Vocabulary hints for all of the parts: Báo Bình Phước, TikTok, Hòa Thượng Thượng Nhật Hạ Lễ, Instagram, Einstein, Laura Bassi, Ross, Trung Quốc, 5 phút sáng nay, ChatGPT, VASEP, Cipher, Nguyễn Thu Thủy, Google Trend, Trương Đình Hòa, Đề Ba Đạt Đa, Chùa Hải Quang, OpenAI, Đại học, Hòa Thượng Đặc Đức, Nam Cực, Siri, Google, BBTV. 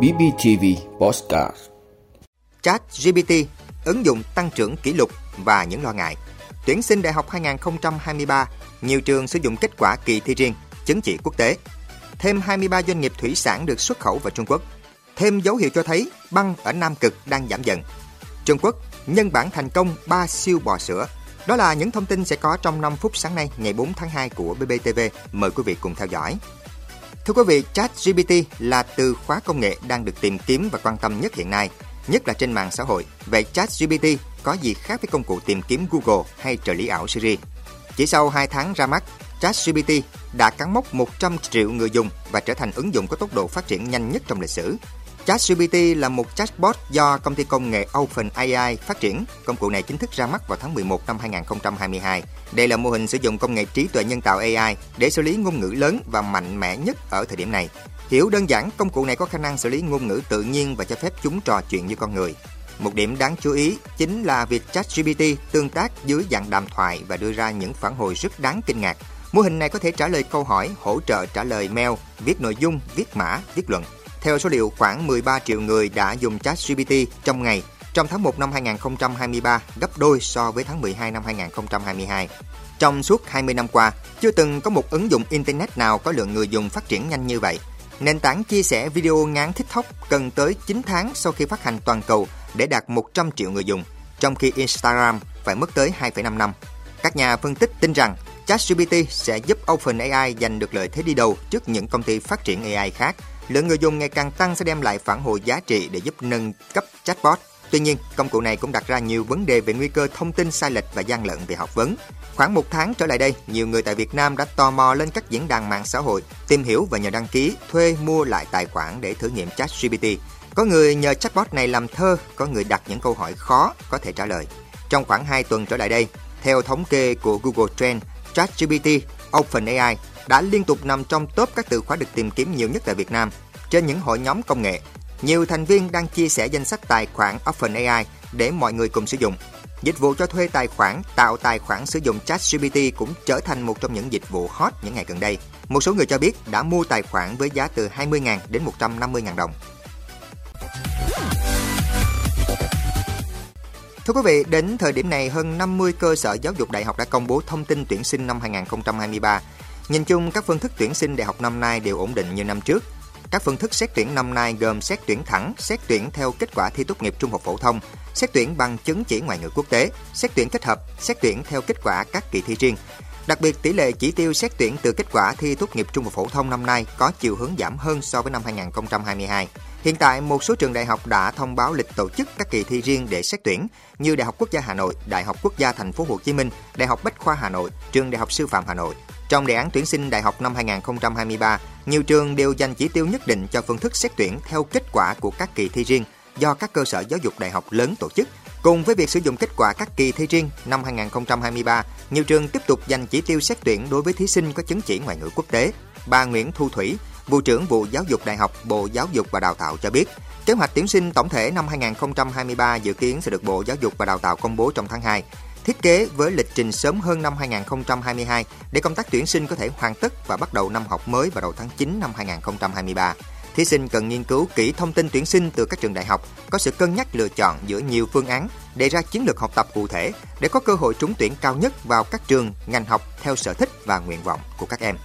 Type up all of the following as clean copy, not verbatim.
BBTV Podcast. ChatGPT, ứng dụng tăng trưởng kỷ lục và những lo ngại. Tuyển sinh đại học 2023, nhiều trường sử dụng kết quả kỳ thi riêng, chứng chỉ quốc tế. Thêm 23 doanh nghiệp thủy sản được xuất khẩu vào Trung Quốc. Thêm dấu hiệu cho thấy băng ở Nam Cực đang giảm dần. Trung Quốc nhân bản thành công 3 siêu bò sữa. Đó là những thông tin sẽ có trong 5 phút sáng nay, ngày 4 tháng 2 của BBTV. Mời quý vị cùng theo dõi. Thưa quý vị, ChatGPT là từ khóa công nghệ đang được tìm kiếm và quan tâm nhất hiện nay, nhất là trên mạng xã hội. Vậy ChatGPT có gì khác với công cụ tìm kiếm Google hay trợ lý ảo Siri? Chỉ sau 2 tháng ra mắt, ChatGPT đã cán mốc 100 triệu người dùng và trở thành ứng dụng có tốc độ phát triển nhanh nhất trong lịch sử. ChatGPT là một chatbot do công ty công nghệ OpenAI phát triển. Công cụ này chính thức ra mắt vào tháng 11 năm 2022. Đây là mô hình sử dụng công nghệ trí tuệ nhân tạo AI để xử lý ngôn ngữ lớn và mạnh mẽ nhất ở thời điểm này. Hiểu đơn giản, công cụ này có khả năng xử lý ngôn ngữ tự nhiên và cho phép chúng trò chuyện như con người. Một điểm đáng chú ý chính là việc ChatGPT tương tác dưới dạng đàm thoại và đưa ra những phản hồi rất đáng kinh ngạc. Mô hình này có thể trả lời câu hỏi, hỗ trợ trả lời mail, viết nội dung, viết mã, viết luận. Theo số liệu, khoảng 13 triệu người đã dùng ChatGPT trong ngày trong tháng 1 năm 2023, gấp đôi so với tháng 12 năm 2022. Trong suốt 20 năm qua, chưa từng có một ứng dụng Internet nào có lượng người dùng phát triển nhanh như vậy. Nền tảng chia sẻ video ngắn TikTok cần tới 9 tháng sau khi phát hành toàn cầu để đạt 100 triệu người dùng, trong khi Instagram phải mất tới 2,5 năm. Các nhà phân tích tin rằng ChatGPT sẽ giúp OpenAI giành được lợi thế đi đầu trước những công ty phát triển AI khác. Lượng người dùng ngày càng tăng sẽ đem lại phản hồi giá trị để giúp nâng cấp chatbot. Tuy nhiên, công cụ này cũng đặt ra nhiều vấn đề về nguy cơ thông tin sai lệch và gian lận về học vấn. Khoảng 1 tháng trở lại đây, nhiều người tại Việt Nam đã tò mò lên các diễn đàn mạng xã hội, tìm hiểu và nhờ đăng ký, thuê, mua lại tài khoản để thử nghiệm ChatGPT. Có người nhờ chatbot này làm thơ, có người đặt những câu hỏi khó có thể trả lời. Trong khoảng 2 tuần trở lại đây, theo thống kê của Google Trend, ChatGPT, OpenAI đã liên tục nằm trong top các từ khóa được tìm kiếm nhiều nhất tại Việt Nam. Trên những hội nhóm công nghệ, nhiều thành viên đang chia sẻ danh sách tài khoản OpenAI để mọi người cùng sử dụng. Dịch vụ cho thuê tài khoản, tạo tài khoản sử dụng ChatGPT cũng trở thành một trong những dịch vụ hot những ngày gần đây. Một số người cho biết đã mua tài khoản với giá từ 20.000 đến 150.000 đồng. Thưa quý vị, đến thời điểm này, hơn 50 cơ sở giáo dục đại học đã công bố thông tin tuyển sinh năm 2023. Nhìn chung, các phương thức tuyển sinh đại học năm nay đều ổn định như năm trước. Các phương thức xét tuyển năm nay gồm xét tuyển thẳng, xét tuyển theo kết quả thi tốt nghiệp trung học phổ thông, xét tuyển bằng chứng chỉ ngoại ngữ quốc tế, xét tuyển kết hợp, xét tuyển theo kết quả các kỳ thi riêng. Đặc biệt, tỷ lệ chỉ tiêu xét tuyển từ kết quả thi tốt nghiệp trung học phổ thông năm nay có chiều hướng giảm hơn so với năm 2022. Hiện tại, một số trường đại học đã thông báo lịch tổ chức các kỳ thi riêng để xét tuyển như Đại học Quốc gia Hà Nội, Đại học Quốc gia Thành phố Hồ Chí Minh, Đại học Bách khoa Hà Nội, Trường Đại học Sư phạm Hà Nội. Trong đề án tuyển sinh đại học năm 2023, nhiều trường đều dành chỉ tiêu nhất định cho phương thức xét tuyển theo kết quả của các kỳ thi riêng do các cơ sở giáo dục đại học lớn tổ chức. Cùng với việc sử dụng kết quả các kỳ thi riêng năm 2023, nhiều trường tiếp tục dành chỉ tiêu xét tuyển đối với thí sinh có chứng chỉ ngoại ngữ quốc tế. Bà Nguyễn Thu Thủy, Vụ trưởng Vụ Giáo dục Đại học, Bộ Giáo dục và Đào tạo cho biết, kế hoạch tuyển sinh tổng thể năm 2023 dự kiến sẽ được Bộ Giáo dục và Đào tạo công bố trong tháng 2. Thiết kế với lịch trình sớm hơn năm 2022 để công tác tuyển sinh có thể hoàn tất và bắt đầu năm học mới vào đầu tháng 9 năm 2023. Thí sinh cần nghiên cứu kỹ thông tin tuyển sinh từ các trường đại học, có sự cân nhắc lựa chọn giữa nhiều phương án, đề ra chiến lược học tập cụ thể để có cơ hội trúng tuyển cao nhất vào các trường, ngành học theo sở thích và nguyện vọng của các em.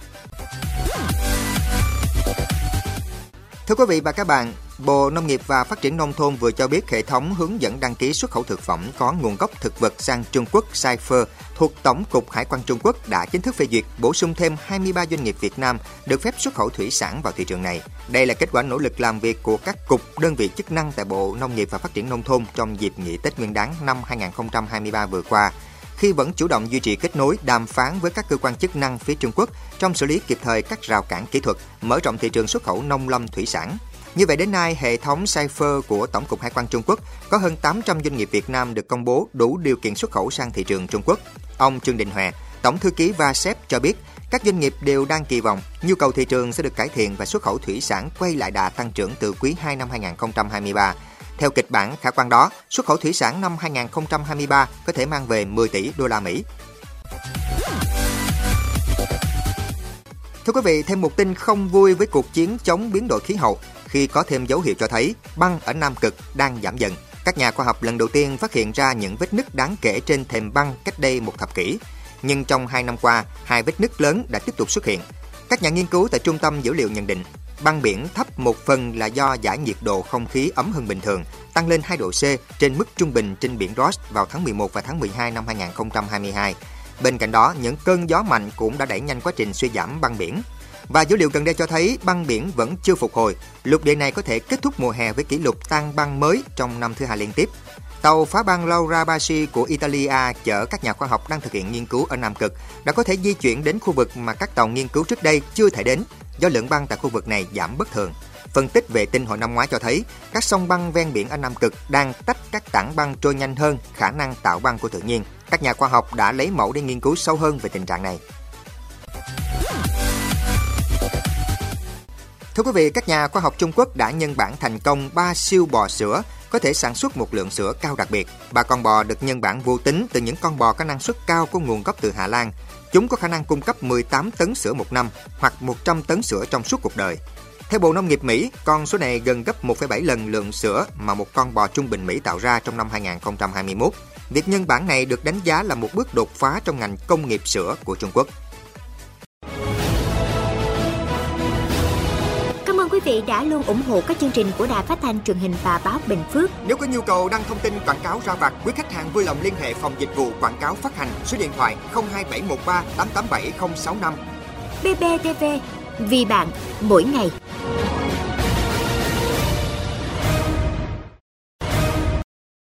Thưa quý vị và các bạn, Bộ Nông nghiệp và Phát triển Nông thôn vừa cho biết hệ thống hướng dẫn đăng ký xuất khẩu thực phẩm có nguồn gốc thực vật sang Trung Quốc Cipher thuộc Tổng cục Hải quan Trung Quốc đã chính thức phê duyệt bổ sung thêm 23 doanh nghiệp Việt Nam được phép xuất khẩu thủy sản vào thị trường này. Đây là kết quả nỗ lực làm việc của các cục, đơn vị chức năng tại Bộ Nông nghiệp và Phát triển Nông thôn trong dịp nghỉ Tết Nguyên đán năm 2023 vừa qua, khi vẫn chủ động duy trì kết nối, đàm phán với các cơ quan chức năng phía Trung Quốc trong xử lý kịp thời các rào cản kỹ thuật, mở rộng thị trường xuất khẩu nông lâm thủy sản. Như vậy đến nay, hệ thống Cipher của Tổng cục Hải quan Trung Quốc có hơn 800 doanh nghiệp Việt Nam được công bố đủ điều kiện xuất khẩu sang thị trường Trung Quốc. Ông Trương Đình Hòa, Tổng thư ký VASEP cho biết, các doanh nghiệp đều đang kỳ vọng nhu cầu thị trường sẽ được cải thiện và xuất khẩu thủy sản quay lại đà tăng trưởng từ quý 2 năm 2023. Theo kịch bản khả quan đó, xuất khẩu thủy sản năm 2023 có thể mang về 10 tỷ đô la Mỹ. Thưa quý vị, thêm một tin không vui với cuộc chiến chống biến đổi khí hậu khi có thêm dấu hiệu cho thấy băng ở Nam Cực đang giảm dần. Các nhà khoa học lần đầu tiên phát hiện ra những vết nứt đáng kể trên thềm băng cách đây một thập kỷ. Nhưng trong 2 năm qua, 2 vết nứt lớn đã tiếp tục xuất hiện. Các nhà nghiên cứu tại Trung tâm Dữ liệu nhận định, băng biển thấp một phần là do giải nhiệt độ không khí ấm hơn bình thường, tăng lên 2 độ C trên mức trung bình trên biển Ross vào tháng 11 và tháng 12 năm 2022. Bên cạnh đó, những cơn gió mạnh cũng đã đẩy nhanh quá trình suy giảm băng biển. Và dữ liệu gần đây cho thấy băng biển vẫn chưa phục hồi. Lục địa này có thể kết thúc mùa hè với kỷ lục tan băng mới trong năm thứ hai liên tiếp. Tàu phá băng Laura Bassi của Italia chở các nhà khoa học đang thực hiện nghiên cứu ở Nam Cực đã có thể di chuyển đến khu vực mà các tàu nghiên cứu trước đây chưa thể đến do lượng băng tại khu vực này giảm bất thường. Phân tích vệ tinh hồi năm ngoái cho thấy các sông băng ven biển ở Nam Cực đang tách các tảng băng trôi nhanh hơn khả năng tạo băng của tự nhiên. Các nhà khoa học đã lấy mẫu để nghiên cứu sâu hơn về tình trạng này. Thưa quý vị, các nhà khoa học Trung Quốc đã nhân bản thành công 3 siêu bò sữa có thể sản xuất một lượng sữa cao đặc biệt. 3 con bò được nhân bản vô tính từ những con bò có năng suất cao có nguồn gốc từ Hà Lan. Chúng có khả năng cung cấp 18 tấn sữa một năm hoặc 100 tấn sữa trong suốt cuộc đời. Theo Bộ Nông nghiệp Mỹ, con số này gần gấp 1,7 lần lượng sữa mà một con bò trung bình Mỹ tạo ra trong năm 2021. Việc nhân bản này được đánh giá là một bước đột phá trong ngành công nghiệp sữa của Trung Quốc. Cảm ơn quý vị đã luôn ủng hộ các chương trình của Đài Phát thanh Truyền hình và Báo Bình Phước. Nếu có nhu cầu đăng thông tin quảng cáo ra vặt, quý khách hàng vui lòng liên hệ phòng dịch vụ quảng cáo phát hành số điện thoại 02713 887065. BBTV, vì bạn mỗi ngày.